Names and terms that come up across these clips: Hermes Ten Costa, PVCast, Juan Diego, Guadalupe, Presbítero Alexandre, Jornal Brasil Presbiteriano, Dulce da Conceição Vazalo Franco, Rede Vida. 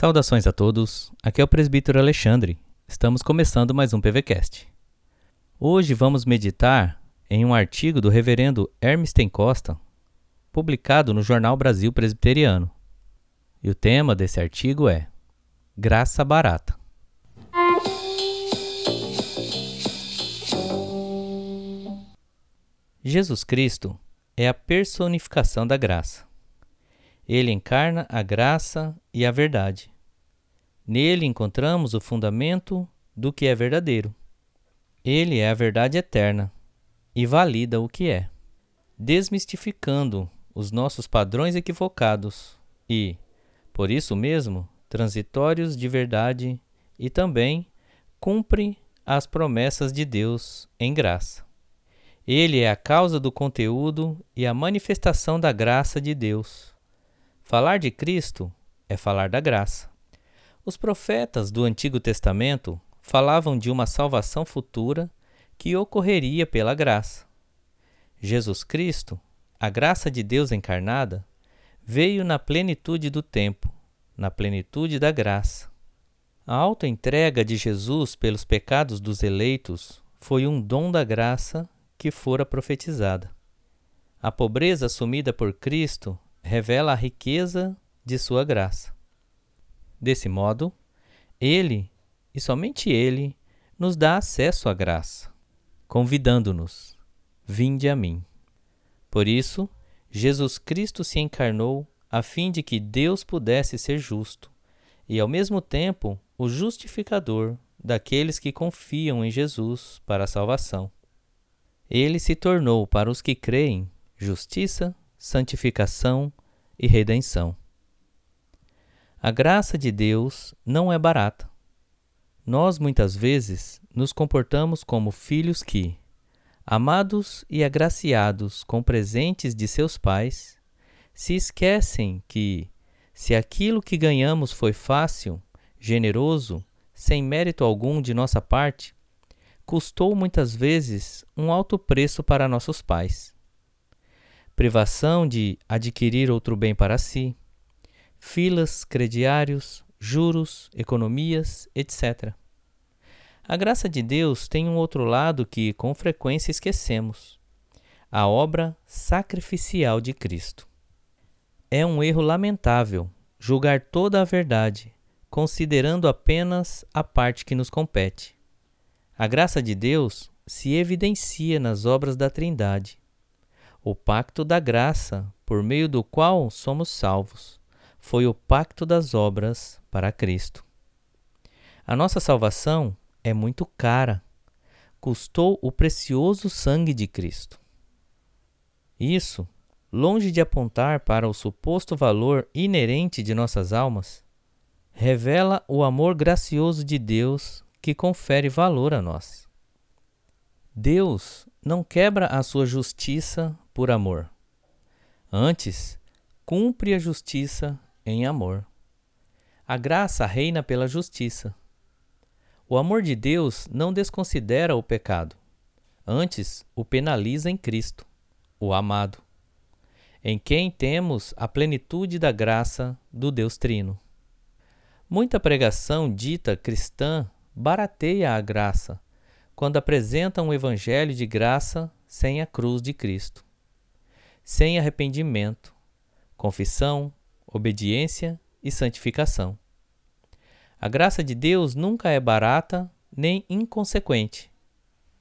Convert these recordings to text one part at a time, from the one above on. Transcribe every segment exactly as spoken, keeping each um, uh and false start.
Saudações a todos, aqui é o Presbítero Alexandre, estamos começando mais um PVCast. Hoje vamos meditar em um artigo do reverendo Hermes Ten Costa, publicado no Jornal Brasil Presbiteriano. E o tema desse artigo é Graça Barata. Jesus Cristo é a personificação da graça. Ele encarna a graça e a verdade. Nele encontramos o fundamento do que é verdadeiro. Ele é a verdade eterna e valida o que é, desmistificando os nossos padrões equivocados e, por isso mesmo, transitórios de verdade, e também cumpre as promessas de Deus em graça. Ele é a causa do conteúdo e a manifestação da graça de Deus. Falar de Cristo é falar da graça. Os profetas do Antigo Testamento falavam de uma salvação futura que ocorreria pela graça. Jesus Cristo, a graça de Deus encarnada, veio na plenitude do tempo, na plenitude da graça. A autoentrega de Jesus pelos pecados dos eleitos foi um dom da graça que fora profetizada. A pobreza assumida por Cristo revela a riqueza de sua graça. Desse modo, Ele, e somente Ele, nos dá acesso à graça, convidando-nos, vinde a mim. Por isso, Jesus Cristo se encarnou a fim de que Deus pudesse ser justo e, ao mesmo tempo, o justificador daqueles que confiam em Jesus para a salvação. Ele se tornou, para os que creem, justiça, santificação e redenção. A graça de Deus não é barata. Nós, muitas vezes, nos comportamos como filhos que, amados e agraciados com presentes de seus pais, se esquecem que, se aquilo que ganhamos foi fácil, generoso, sem mérito algum de nossa parte, custou muitas vezes um alto preço para nossos pais. Privação de adquirir outro bem para si, filas, crediários, juros, economias, etcétera. A graça de Deus tem um outro lado que com frequência esquecemos: a obra sacrificial de Cristo. É um erro lamentável julgar toda a verdade, considerando apenas a parte que nos compete. A graça de Deus se evidencia nas obras da Trindade. O pacto da graça, por meio do qual somos salvos, foi o pacto das obras para Cristo. A nossa salvação é muito cara. Custou o precioso sangue de Cristo. Isso, longe de apontar para o suposto valor inerente de nossas almas, revela o amor gracioso de Deus que confere valor a nós. Deus não quebra a sua justiça por amor. Antes, cumpre a justiça em amor. A graça reina pela justiça. O amor de Deus não desconsidera o pecado. Antes, o penaliza em Cristo, o amado, em quem temos a plenitude da graça do Deus Trino. Muita pregação dita cristã barateia a graça quando apresenta um evangelho de graça sem a cruz de Cristo, sem arrependimento, confissão, obediência e santificação. A graça de Deus nunca é barata nem inconsequente.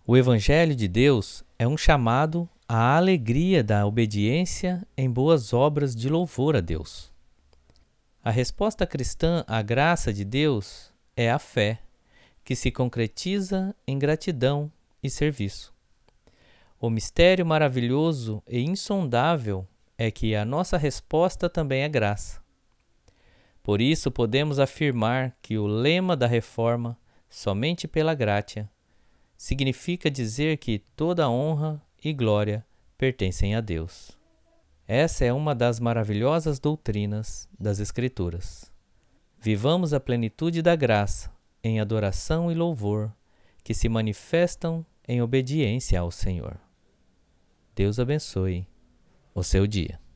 O Evangelho de Deus é um chamado à alegria da obediência em boas obras de louvor a Deus. A resposta cristã à graça de Deus é a fé, que se concretiza em gratidão e serviço. O mistério maravilhoso e insondável é que a nossa resposta também é graça. Por isso podemos afirmar que o lema da Reforma, somente pela gratia, significa dizer que toda honra e glória pertencem a Deus. Essa é uma das maravilhosas doutrinas das Escrituras. Vivamos a plenitude da graça em adoração e louvor que se manifestam em obediência ao Senhor. Deus abençoe o seu dia.